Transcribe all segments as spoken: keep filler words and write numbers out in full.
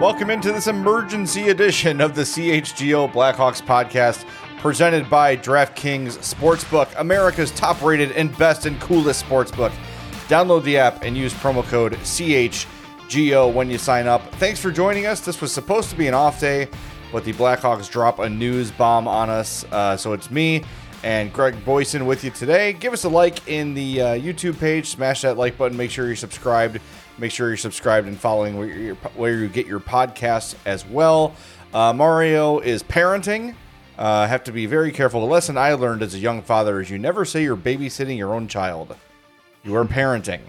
Welcome into this emergency edition of the C H G O Blackhawks Podcast, presented by DraftKings Sportsbook, America's top-rated and best and coolest sportsbook. Download the app and use promo code C H G O when you sign up. Thanks for joining us. This was supposed to be an off day, but the Blackhawks drop a news bomb on us, uh, so it's me and Greg Boysen with you today. Give us a like in the uh, YouTube page. Smash that like button. Make sure you're subscribed. Make sure you're subscribed and following where, you're, where you get your podcasts as well. Uh, Mario is parenting. Uh, have to be very careful. The lesson I learned as a young father is you never say you're babysitting your own child. You are parenting.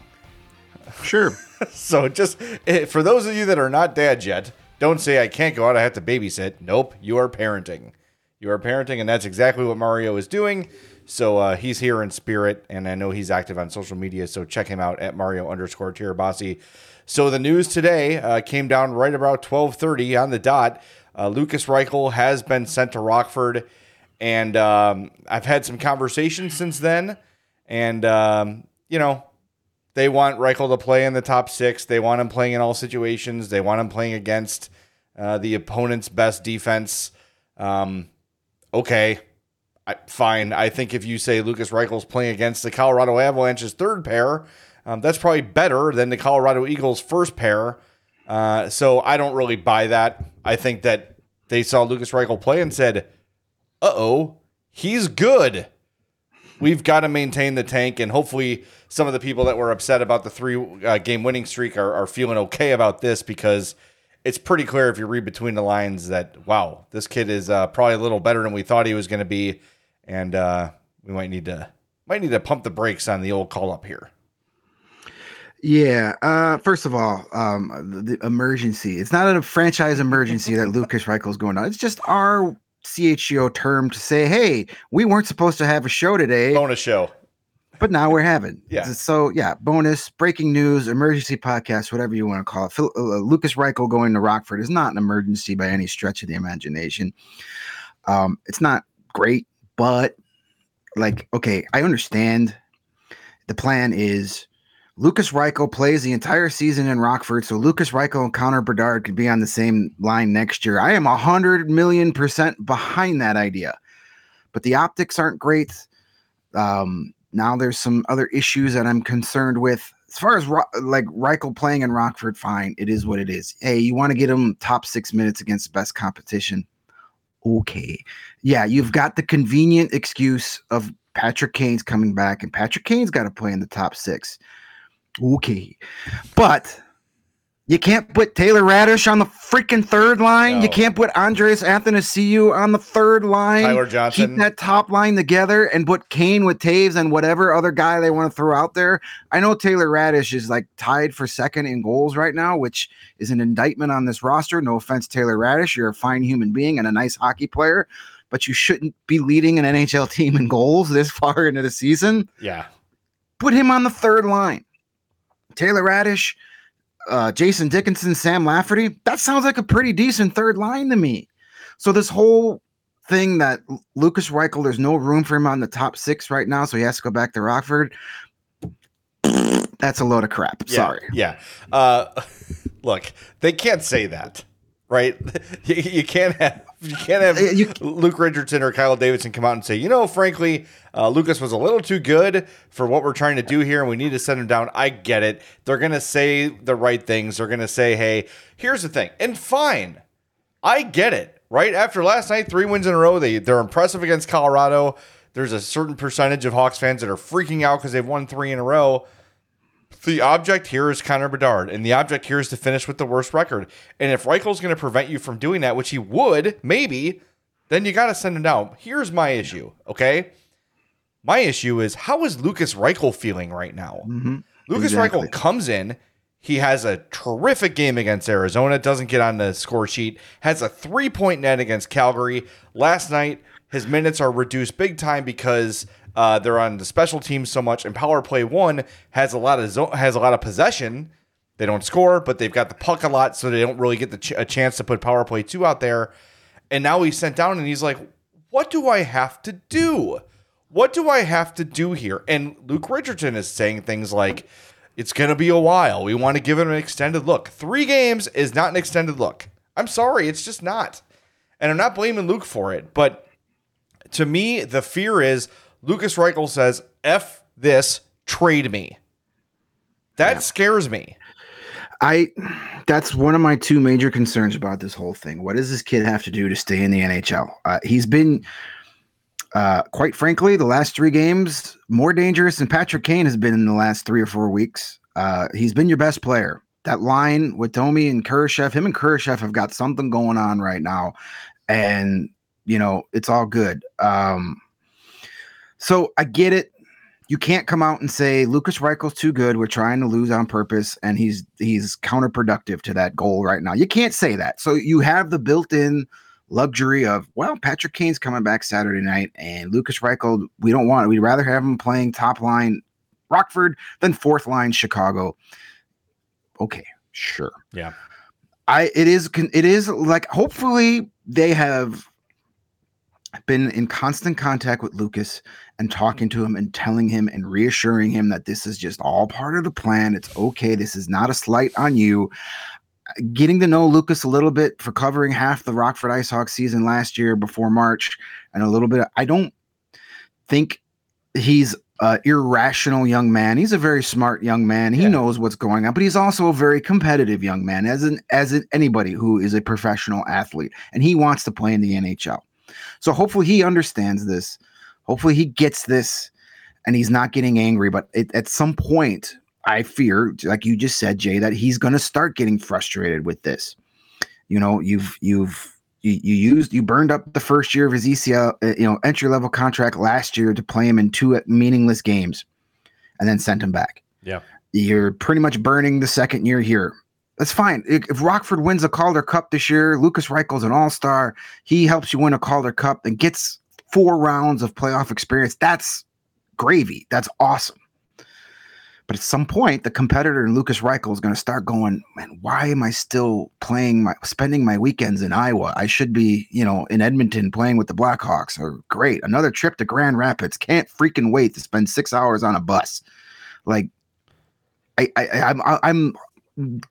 Sure. So just for those of you that are not dads yet, don't say I can't go out. I have to babysit. Nope. You are parenting. You are parenting, and that's exactly what Mario is doing. So uh, he's here in spirit, and I know he's active on social media, so check him out at Mario underscore Tirabassi. So the news today uh, came down right about twelve thirty on the dot. Uh, Lukas Reichel has been sent to Rockford, and um, I've had some conversations since then. And, um, you know, they want Reichel to play in the top six. They want him playing in all situations. They want him playing against uh, the opponent's best defense. Um, okay. I, fine. I think if you say Lukas Reichel's playing against the Colorado Avalanche's third pair, um, that's probably better than the Colorado Eagles' first pair. Uh, so I don't really buy that. I think that they saw Lukas Reichel play and said, uh-oh, he's good. We've got to maintain the tank, and hopefully some of the people that were upset about the three-game uh, winning streak are, are feeling okay about this, because it's pretty clear if you read between the lines that, wow, this kid is uh, probably a little better than we thought he was going to be. And uh, we might need to might need to pump the brakes on the old call up here. Yeah. Uh, first of all, um, the, the emergency. It's not a franchise emergency that Lukas Reichel's going on. It's just our C H G O term to say, hey, we weren't supposed to have a show today. Bonus show. But now we're having. Yeah. So, yeah, bonus, breaking news, emergency podcast, whatever you want to call it. Phil, uh, Lukas Reichel going to Rockford is not an emergency by any stretch of the imagination. Um, it's not great. But, like, okay, I understand the plan is Lukas Reichel plays the entire season in Rockford, so Lukas Reichel and Connor Bedard could be on the same line next year. I am one hundred million percent behind that idea. But the optics aren't great. Um, now there's some other issues that I'm concerned with. As far as, like, Reichel playing in Rockford, fine. It is what it is. Hey, you want to get him top six minutes against the best competition. Okay. Yeah, you've got the convenient excuse of Patrick Kane's coming back, and Patrick Kane's got to play in the top six. Okay. But you can't put Taylor Raddysh on the freaking third line. No. You can't put Andreas Athanasiou on the third line. Tyler Johnson. Keep that top line together and put Kane with Taves and whatever other guy they want to throw out there. I know Taylor Raddysh is, like, tied for second in goals right now, which is an indictment on this roster. No offense, Taylor Raddysh. You're a fine human being and a nice hockey player, but you shouldn't be leading an N H L team in goals this far into the season. Yeah. Put him on the third line. Taylor Raddysh. Uh, Jason Dickinson, Sam Lafferty, that sounds like a pretty decent third line to me. So this whole thing that Lukas Reichel, there's no room for him on the top six right now, so he has to go back to Rockford. That's a load of crap. Yeah, sorry. Yeah. Uh, look, they can't say that. right? You, you can't have you can't have you, Luke Richardson or Kyle Davidson come out and say, you know, frankly, uh, Lukas was a little too good for what we're trying to do here, and we need to send him down. I get it. They're going to say the right things. They're going to say, hey, here's the thing. And fine, I get it, right? After last night, three wins in a row, they, they're impressive against Colorado. There's a certain percentage of Hawks fans that are freaking out because they've won three in a row. The object here is Connor Bedard, and the object here is to finish with the worst record. And if Reichel's going to prevent you from doing that, which he would, maybe, then you got to send him down. Here's my issue, okay? My issue is, how is Lukas Reichel feeling right now? Mm-hmm. Lukas exactly. Reichel comes in. He has a terrific game against Arizona, doesn't get on the score sheet, has a three-point net against Calgary. Last night, his minutes are reduced big time because – Uh, they're on the special teams so much, and power play one has a lot of zone, has a lot of possession. They don't score, but they've got the puck a lot, so they don't really get the ch- a chance to put power play two out there. And now he's sent down, and he's like, "What do I have to do? What do I have to do here?" And Luke Richardson is saying things like, "It's gonna be a while. We want to give him an extended look. Three games is not an extended look. I'm sorry, it's just not." And I'm not blaming Luke for it, but to me, the fear is. Lukas Reichel says, F this, trade me. That yeah. scares me. I. That's one of my two major concerns about this whole thing. What does this kid have to do to stay in the N H L? Uh, he's been, uh, quite frankly, the last three games, more dangerous than Patrick Kane has been in the last three or four weeks. Uh, he's been your best player. That line with Domi and Kurashev, him and Kurashev have got something going on right now. And, you know, it's all good. Um So I get it. You can't come out and say Lukas Reichel's too good. We're trying to lose on purpose, and he's he's counterproductive to that goal right now. You can't say that. So you have the built-in luxury of, well, Patrick Kane's coming back Saturday night, and Lukas Reichel, we don't want it. We'd rather have him playing top line Rockford than fourth line Chicago. Okay, sure. Yeah, I it is it is like hopefully they have. Been in constant contact with Lukas and talking to him and telling him and reassuring him that this is just all part of the plan. It's okay. This is not a slight on you. Getting to know Lukas a little bit for covering half the Rockford IceHogs season last year before March and a little bit. Of, I don't think he's an irrational young man. He's a very smart young man. He yeah. knows what's going on, but he's also a very competitive young man as an, as an, anybody who is a professional athlete, and he wants to play in the N H L. So hopefully he understands this. Hopefully he gets this and he's not getting angry. But it, at some point, I fear, like you just said, Jay, that he's going to start getting frustrated with this. You know, you've you've you, you used you burned up the first year of his E C L, you know, entry level contract last year to play him in two meaningless games and then sent him back. Yeah, you're pretty much burning the second year here. That's fine. If Rockford wins a Calder Cup this year, Lukas Reichel's an all-star. He helps you win a Calder Cup and gets four rounds of playoff experience. That's gravy. That's awesome. But at some point, the competitor in Lukas Reichel is going to start going, man, why am I still playing my, spending my weekends in Iowa? I should be, you know, in Edmonton playing with the Blackhawks. Or great, another trip to Grand Rapids. Can't freaking wait to spend six hours on a bus. Like, I, I, I'm, I'm.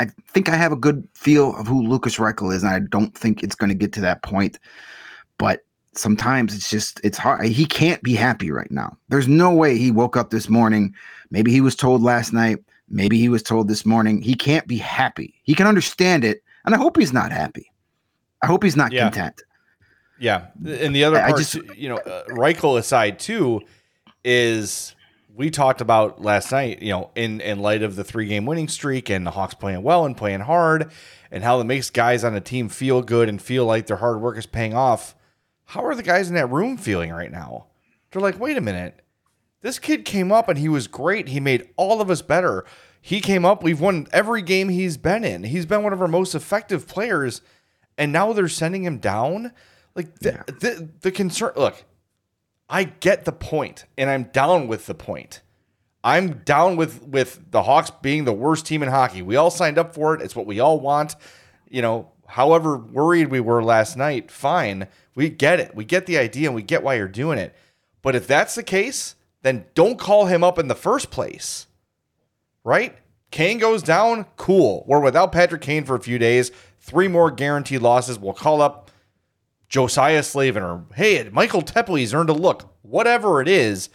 I think I have a good feel of who Lukas Reichel is, and I don't think it's going to get to that point. But sometimes it's just it's hard. He can't be happy right now. There's no way he woke up this morning. Maybe he was told last night. Maybe he was told this morning. He can't be happy. He can understand it, and I hope he's not happy. I hope he's not yeah. content. Yeah. And the other part, I just, you know, uh, Reichel aside too, is. We talked about last night, you know, in, in light of the three-game winning streak and the Hawks playing well and playing hard and how it makes guys on a team feel good and feel like their hard work is paying off. How are the guys in that room feeling right now? They're like, wait a minute. This kid came up and he was great. He made all of us better. He came up. We've won every game he's been in. He's been one of our most effective players, and now they're sending him down? Like, the, the, the concern – look – I get the point, and I'm down with the point. I'm down with, with the Hawks being the worst team in hockey. We all signed up for it. It's what we all want. You know, however worried we were last night, fine. We get it. We get the idea, and we get why you're doing it. But if that's the case, then don't call him up in the first place, right? Kane goes down, cool. We're without Patrick Kane for a few days. Three more guaranteed losses. We'll call up Josiah Slavin or, hey, Michael Tepley's earned a look. Whatever it is,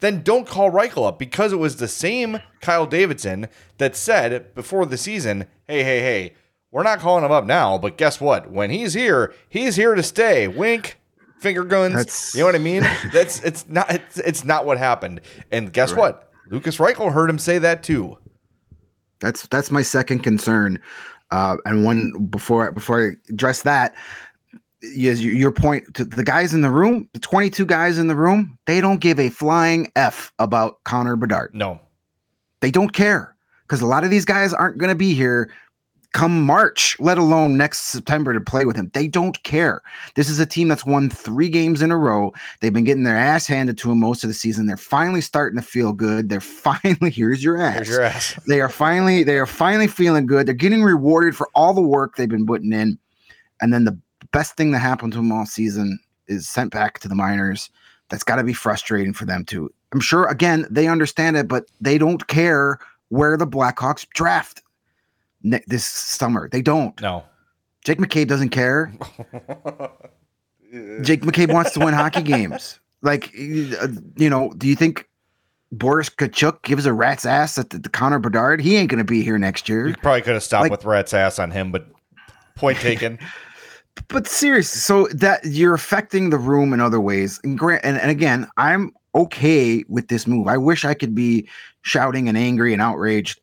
then don't call Reichel up, because it was the same Kyle Davidson that said before the season, hey, hey, hey, we're not calling him up now, but guess what? When he's here, he's here to stay. Wink, finger guns. That's... You know what I mean? That's it's not it's, it's not what happened. And guess right. what? Lukas Reichel heard him say that too. That's that's my second concern. Uh, and one before before I address that, is your point to the guys in the room, the twenty-two guys in the room, they don't give a flying F about Connor Bedard. No, they don't care, because a lot of these guys aren't going to be here come March, let alone next September to play with him. They don't care. This is a team that's won three games in a row. They've been getting their ass handed to them most of the season. They're finally starting to feel good. They're finally, here's your ass. Here's your ass. They are finally, they are finally feeling good. They're getting rewarded for all the work they've been putting in. And then the best thing that happened to them all season is sent back to the minors. That's got to be frustrating for them too. I'm sure, again, they understand it, but they don't care where the Blackhawks draft ne- this summer. They don't. No. Jake McCabe doesn't care. Jake McCabe wants to win hockey games. Like, you know, do you think Boris Kachuk gives a rat's ass at the, the Connor Bedard? He ain't going to be here next year. You probably could have stopped like, with rat's ass on him, but point taken. But seriously, so that you're affecting the room in other ways. And, grant, and and again, I'm okay with this move. I wish I could be shouting and angry and outraged.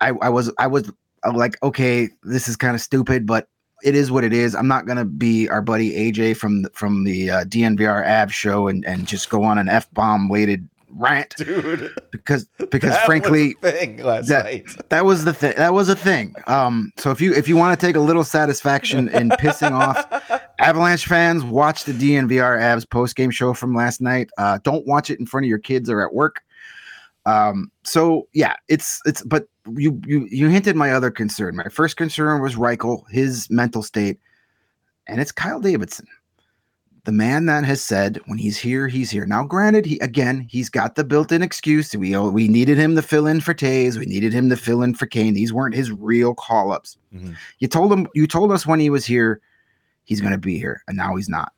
I, I was I was like, okay, this is kind of stupid, but it is what it is. I'm not gonna be our buddy A J from the, from the uh, D N V R A V show and, and just go on an F-bomb weighted rant, dude. Because because that frankly, was thing last that, night. that was the thing. That was a thing. Um. So if you if you want to take a little satisfaction in pissing off Avalanche fans, watch the D N V R Avs post game show from last night. Uh, don't watch it in front of your kids or at work. Um. So yeah, it's it's. But you you you hinted my other concern. My first concern was Reichel, his mental state, and it's Kyle Davidson. The man that has said, when he's here, he's here. Now, granted, he again, he's got the built-in excuse. We we needed him to fill in for Taze. We needed him to fill in for Kane. These weren't his real call-ups. Mm-hmm. You told him, you told us when he was here, he's going to be here, and now he's not.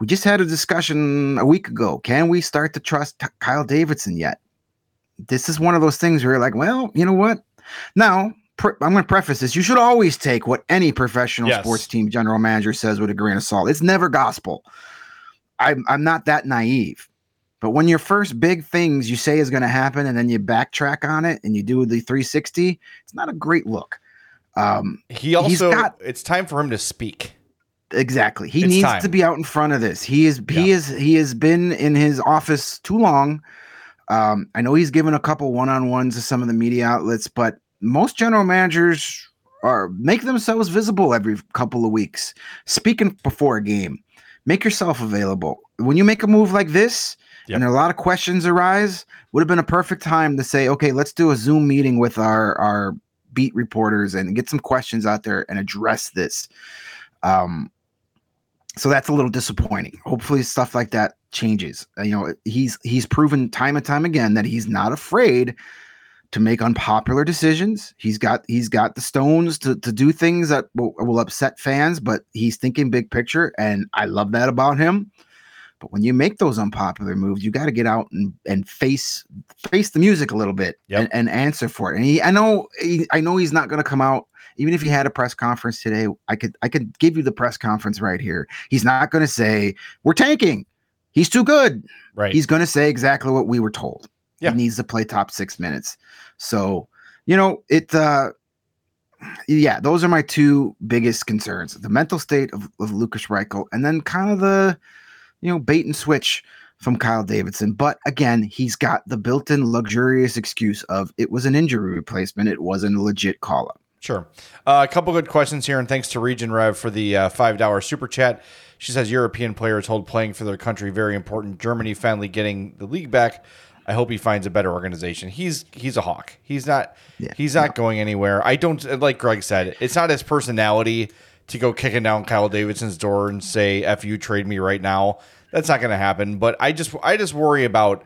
We just had a discussion a week ago. Can we start to trust Kyle Davidson yet? This is one of those things where you're like, well, you know what? Now, I'm going to preface this. You should always take what any professional yes. sports team general manager says with a grain of salt. It's never gospel. I'm, I'm not that naive. But when your first big things you say is going to happen and then you backtrack on it and you do the three sixty, it's not a great look. Um, he also, got, it's time for him to speak. Exactly. He it's needs time. to be out in front of this. He is, he yeah. is, he has been in his office too long. Um, I know he's given a couple one-on-ones to some of the media outlets, but most general managers are make themselves visible every couple of weeks. Speaking before a game, make yourself available. When you make a move like this, yep. and a lot of questions arise, would have been a perfect time to say, okay, let's do a Zoom meeting with our, our beat reporters and get some questions out there and address this. Um, so that's a little disappointing. Hopefully stuff like that changes. You know, he's, he's proven time and time again that he's not afraid to make unpopular decisions. He's got he's got the stones to, to do things that will, will upset fans, but he's thinking big picture, and I love that about him. But when you make those unpopular moves, you got to get out and, and face face the music a little bit yep. and, and answer for it. And he, I know he, I know he's not going to come out. Even if he had a press conference today, I could I could give you the press conference right here. He's not going to say we're tanking. He's too good. Right. He's going to say exactly what we were told. Yeah. He needs to play top six minutes. So, you know, it, uh, yeah, those are my two biggest concerns, the mental state of, of Lukas Reichel, and then kind of the, you know, bait and switch from Kyle Davidson. But again, he's got the built-in luxurious excuse of it was an injury replacement. It wasn't a legit call-up. Sure. Uh, a couple good questions here, and thanks to Region Rev for the uh, five dollar super chat. She says, European players hold playing for their country very important. Germany finally getting the league back. I hope he finds a better organization. He's he's a Hawk. He's not yeah, he's not no. going anywhere. I don't, like Greg said, it's not his personality to go kicking down Kyle Davidson's door and say, F you, trade me right now. That's not going to happen. But I just I just worry about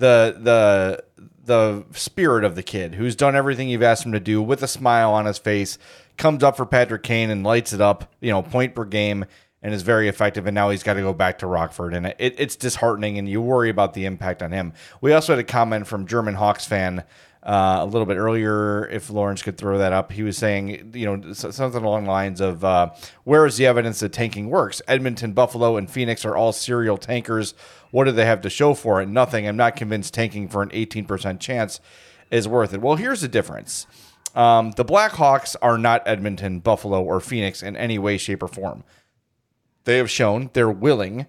the the the spirit of the kid who's done everything you've asked him to do with a smile on his face, comes up for Patrick Kane and lights it up, you know, point per game, and is very effective. And now he's got to go back to Rockford, and it, it's disheartening, and you worry about the impact on him. We also had a comment from German Hawks fan uh, a little bit earlier, if Lawrence could throw that up. He was saying, you know, something along the lines of, uh, where is the evidence that tanking works? Edmonton, Buffalo, and Phoenix are all serial tankers. What do they have to show for it? Nothing. I'm not convinced tanking for an eighteen percent chance is worth it. Well, here's the difference. Um, the Blackhawks are not Edmonton, Buffalo, or Phoenix in any way, shape, or form. They have shown they're willing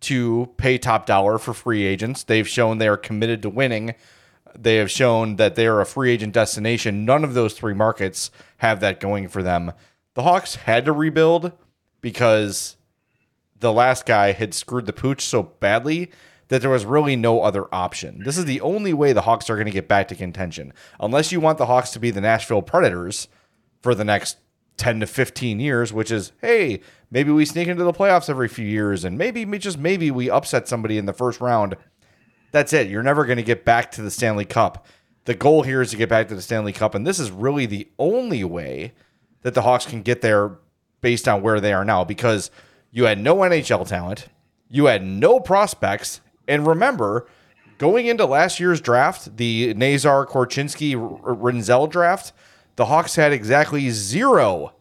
to pay top dollar for free agents. They've shown they are committed to winning. They have shown that they are a free agent destination. None of those three markets have that going for them. The Hawks had to rebuild because the last guy had screwed the pooch so badly that there was really no other option. This is the only way the Hawks are going to get back to contention. Unless you want the Hawks to be the Nashville Predators for the next ten to fifteen years, which is, hey, maybe we sneak into the playoffs every few years, and maybe just maybe we upset somebody in the first round. That's it. You're never going to get back to the Stanley Cup. The goal here is to get back to the Stanley Cup, and this is really the only way that the Hawks can get there based on where they are now, because you had no N H L talent, you had no prospects, and remember, going into last year's draft, the Nazar, Korchinski, Renzel draft, the Hawks had exactly zero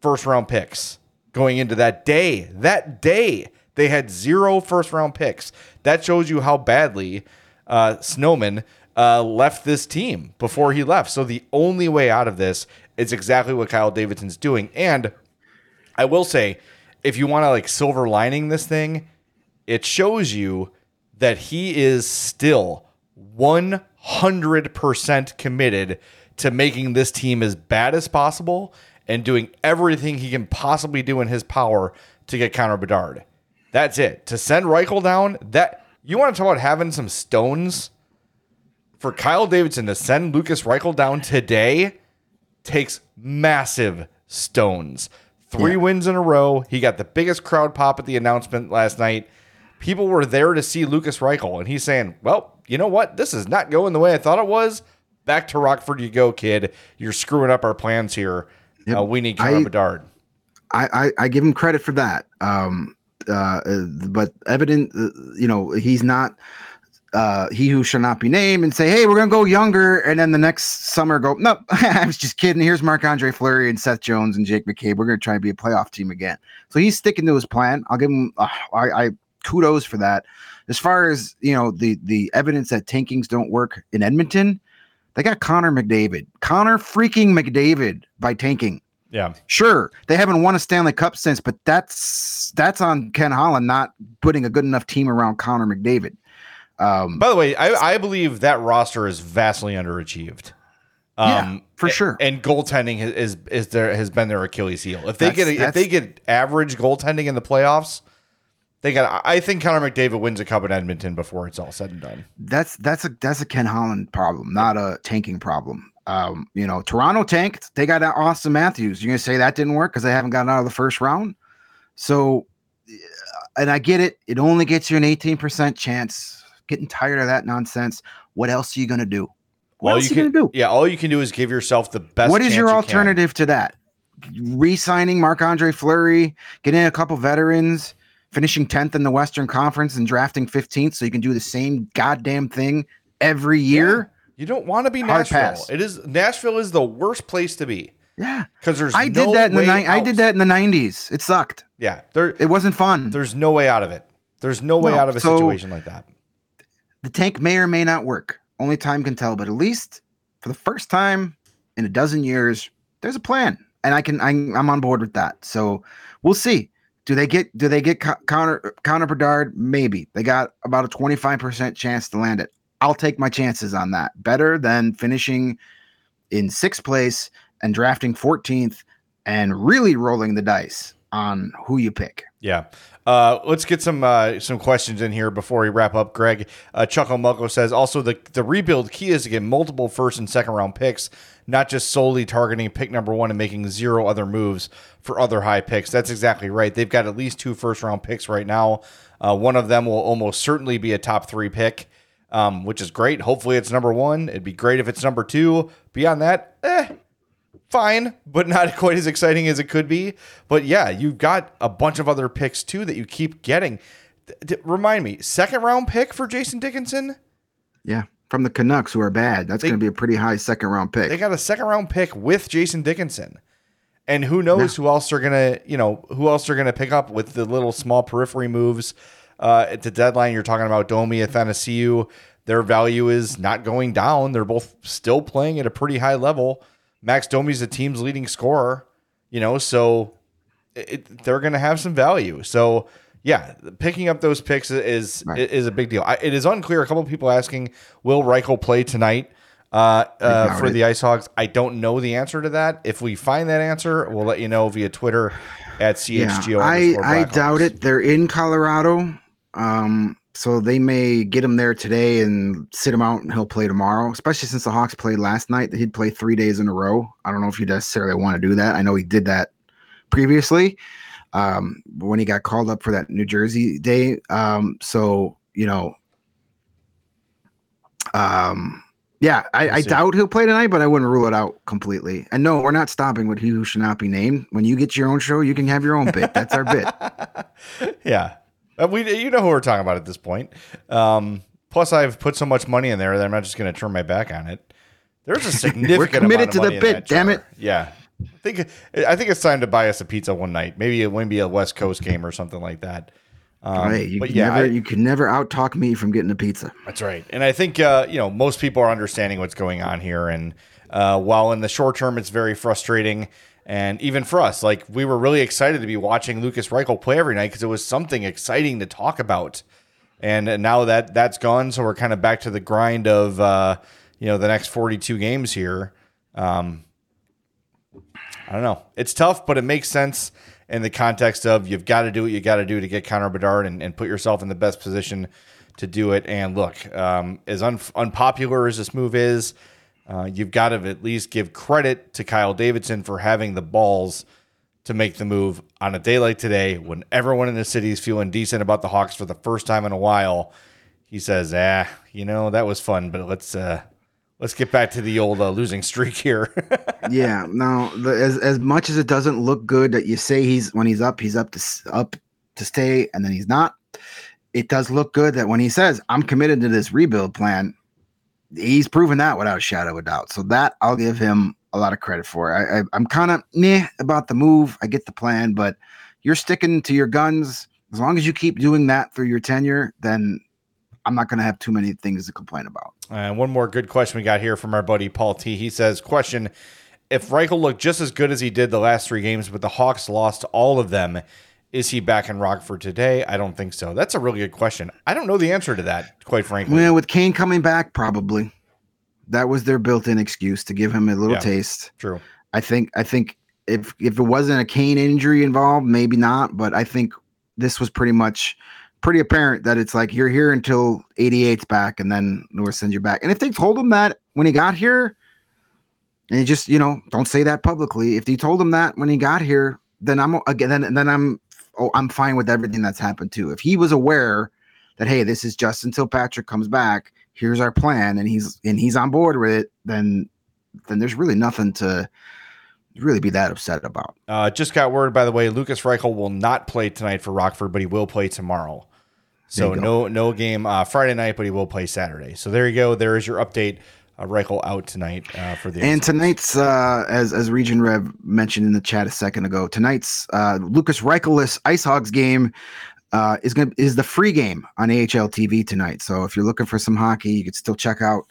first-round picks going into that day. That day, they had zero first-round picks. That shows you how badly uh, Snowman uh, left this team before he left. So the only way out of this is exactly what Kyle Davidson's doing. And I will say, if you want to like silver lining this thing, it shows you that he is still one hundred percent committed to making this team as bad as possible and doing everything he can possibly do in his power to get Connor Bedard. That's it. To send Reichel down, that you want to talk about having some stones? For Kyle Davidson to send Lukas Reichel down today takes massive stones. Three yeah. wins in a row. He got the biggest crowd pop at the announcement last night. People were there to see Lukas Reichel, and he's saying, well, you know what? This is not going the way I thought it was. Back to Rockford you go, kid. You're screwing up our plans here. Yep. Uh, we need Connor Bedard. I, I, I give him credit for that. Um, uh, but evident, uh, you know, he's not uh, he who shall not be named and say, hey, we're going to go younger. And then the next summer go, no, I was just kidding. Here's Marc Andre Fleury and Seth Jones and Jake McCabe. We're going to try to be a playoff team again. So he's sticking to his plan. I'll give him uh, I, I kudos for that. As far as, you know, the, the evidence that tankings don't work in Edmonton, they got Connor McDavid. Connor freaking McDavid by tanking. Yeah. Sure, they haven't won a Stanley Cup since, but that's that's on Ken Holland not putting a good enough team around Connor McDavid. Um, By the way, I, I believe that roster is vastly underachieved. Um, yeah, for sure. And, and goaltending is is there has been their Achilles heel. If they that's, get a, if they get average goaltending in the playoffs, they got. I think Connor McDavid wins a cup in Edmonton before it's all said and done. That's that's a that's a Ken Holland problem, not a tanking problem. Um, you know, Toronto tanked. They got Austin Matthews. You're gonna say that didn't work because they haven't gotten out of the first round. So, and I get it. It only gets you an eighteen percent chance. Getting tired of that nonsense. What else are you gonna do? What all else you can, are you gonna do? Yeah, all you can do is give yourself the best. What is your alternative you to that? Re-signing Marc Andre Fleury, getting a couple veterans. Finishing tenth in the Western Conference and drafting fifteenth, so you can do the same goddamn thing every year. Yeah. You don't want to be Hard Nashville. Pass. It is Nashville is the worst place to be. Yeah, because there's I no did that way in the ni- I did that in the nineties. It sucked. Yeah, there, it wasn't fun. There's no way out of it. There's no way no, out of a so situation like that. The tank may or may not work. Only time can tell. But at least for the first time in a dozen years, there's a plan, and I can I, I'm on board with that. So we'll see. Do they get do they get Connor Connor Bedard? Maybe. They got about a twenty-five percent chance to land it. I'll take my chances on that. Better than finishing in sixth place and drafting fourteenth and really rolling the dice on who you pick. Yeah. Uh, let's get some uh, some questions in here before we wrap up, Greg. Uh, Chuck O'Mucko says, also, the, the rebuild key is to get multiple first and second round picks, not just solely targeting pick number one and making zero other moves for other high picks. That's exactly right. They've got at least two first round picks right now. Uh, one of them will almost certainly be a top three pick. um, which is great. Hopefully it's number one. It'd be great if it's number two. Beyond that, eh, fine, but not quite as exciting as it could be. But yeah, you've got a bunch of other picks too that you keep getting. D- remind me, second round pick for Jason Dickinson? Yeah, from the Canucks, who are bad. That's going to be a pretty high second round pick. They got a second round pick with Jason Dickinson. And who knows no. who else they're gonna, you know, who else they're gonna pick up with the little small periphery moves uh, at the deadline. You're talking about Domi, Athanasiou. Their value is not going down. They're both still playing at a pretty high level. Max Domi's the team's leading scorer, you know, so it, they're gonna have some value. So yeah, picking up those picks is right. is a big deal. I, it is unclear. A couple of people asking, will Reichel play tonight? Uh, uh, for it. the IceHogs, I don't know the answer to that. If we find that answer, we'll let you know via Twitter at C H G O. Yeah, I, I doubt it. They're in Colorado, um, so they may get him there today and sit him out, and he'll play tomorrow. Especially since the Hawks played last night, he'd play three days in a row. I don't know if you necessarily want to do that. I know he did that previously um, when he got called up for that New Jersey day. Um, so you know, um. Yeah, I, I doubt he'll play tonight, but I wouldn't rule it out completely. And no, we're not stopping with He Who Should Not Be Named. When you get your own show, you can have your own bit. That's our bit. Yeah. we You know who we're talking about at this point. Um, plus, I've put so much money in there that I'm not just going to turn my back on it. There's a significant we're committed amount of to money the bit, damn it. Yeah. I think, I think it's time to buy us a pizza one night. Maybe it wouldn't be a West Coast game or something like that. Um, right. you, but can yeah, never, I, you can never out-talk me from getting a pizza. That's right. And I think, uh, you know, most people are understanding what's going on here. And uh, while in the short term, it's very frustrating. And even for us, like, we were really excited to be watching Lukas Reichel play every night because it was something exciting to talk about. And, and now that that's gone. So we're kind of back to the grind of, uh, you know, the next forty-two games here. Um, I don't know. It's tough, but it makes sense. In the context of you've got to do what you got to do to get Connor Bedard and, and put yourself in the best position to do it. And look, um, as un- unpopular as this move is, uh, you've got to at least give credit to Kyle Davidson for having the balls to make the move on a day like today when everyone in the city is feeling decent about the Hawks for the first time in a while. He says, ah, you know, that was fun, but let's, uh, Let's get back to the old uh, losing streak here. yeah, no. The, as as much as it doesn't look good that you say he's when he's up, he's up to up to stay, and then he's not. It does look good that when he says I'm committed to this rebuild plan, he's proven that without a shadow of a doubt. So that I'll give him a lot of credit for. I, I, I'm kind of meh about the move. I get the plan, but you're sticking to your guns. As long as you keep doing that through your tenure, then I'm not going to have too many things to complain about. And uh, one more good question we got here from our buddy Paul T. He says, question, if Reichel looked just as good as he did the last three games, but the Hawks lost all of them, is he back in Rockford today? I don't think so. That's a really good question. I don't know the answer to that, quite frankly. Yeah, with Kane coming back, probably. That was their built-in excuse to give him a little yeah, taste. True. I think I think if if it wasn't a Kane injury involved, maybe not, but I think this was pretty much – pretty apparent that it's like you're here until eighty-eight's back and then we'll send you back. And if they told him that when he got here, and he just, you know, don't say that publicly. If they told him that when he got here, then I'm again, then, then I'm, oh, I'm fine with everything that's happened too. If he was aware that, hey, this is just until Patrick comes back, here's our plan. And he's, and he's on board with it. Then, then there's really nothing to really be that upset about. Uh, just got word, by the way, Lukas Reichel will not play tonight for Rockford, but he will play tomorrow. So no no game uh, Friday night, but he will play Saturday. So there you go. There is your update. Uh, Reichel out tonight uh, for the and tonight's uh, as as Region Rev mentioned in the chat a second ago. Tonight's uh, Lukas Reichel-less IceHogs game uh, is gonna is the free game on A H L T V tonight. So if you're looking for some hockey, you could still check out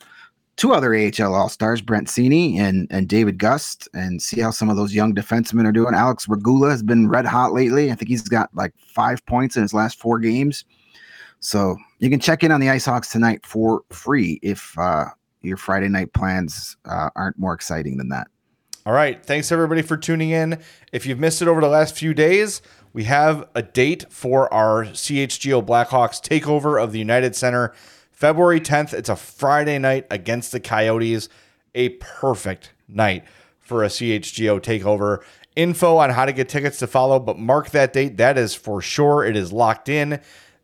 two other A H L All-Stars, Brent Sini and and David Gust, and see how some of those young defensemen are doing. Alex Regula has been red hot lately. I think he's got like five points in his last four games. So you can check in on the IceHogs tonight for free if uh, your Friday night plans uh, aren't more exciting than that. All right. Thanks, everybody, for tuning in. If you've missed it over the last few days, we have a date for our C H G O Blackhawks takeover of the United Center, February tenth. It's a Friday night against the Coyotes, a perfect night for a C H G O takeover. Info on how to get tickets to follow, but mark that date. That is for sure. It is locked in.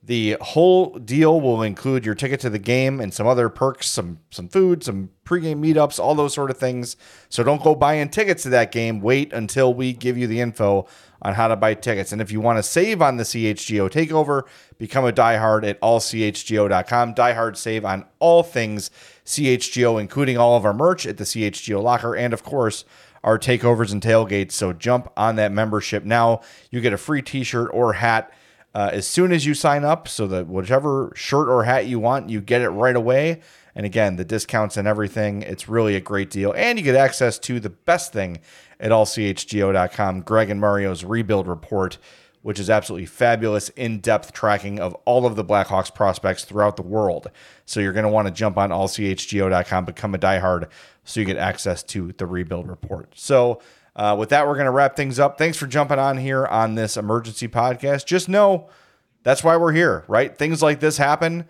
The whole deal will include your ticket to the game and some other perks, some some food, some pregame meetups, all those sort of things. So don't go buying tickets to that game. Wait until we give you the info on how to buy tickets. And if you want to save on the C H G O takeover, become a diehard at all c h g o dot com. Diehard save on all things C H G O, including all of our merch at the C H G O locker and, of course, our takeovers and tailgates. So jump on that membership now. You get a free T-shirt or hat Uh, as soon as you sign up, so that whichever shirt or hat you want, you get it right away. And again, the discounts and everything, it's really a great deal. And you get access to the best thing at all c h g o dot com, Greg and Mario's Rebuild Report, which is absolutely fabulous, in-depth tracking of all of the Blackhawks prospects throughout the world. So you're going to want to jump on all c h g o dot com, become a diehard, so you get access to the Rebuild Report. So Uh, with that, we're going to wrap things up. Thanks for jumping on here on this emergency podcast. Just know that's why we're here, right? Things like this happen.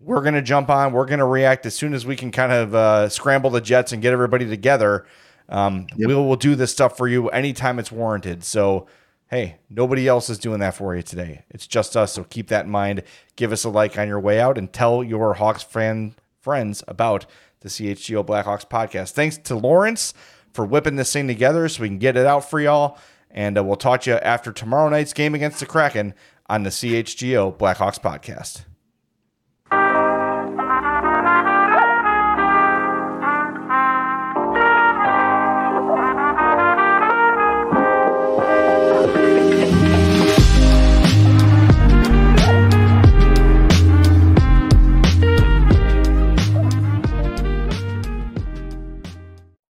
We're going to jump on. We're going to react as soon as we can kind of uh, scramble the jets and get everybody together. Um, yep. We will we'll do this stuff for you anytime it's warranted. So, hey, nobody else is doing that for you today. It's just us. So keep that in mind. Give us a like on your way out and tell your Hawks fan, friends about the C H G O Blackhawks podcast. Thanks to Lawrence for whipping this thing together so we can get it out for y'all. And uh, we'll talk to you after tomorrow night's game against the Kraken on the C H G O Blackhawks podcast.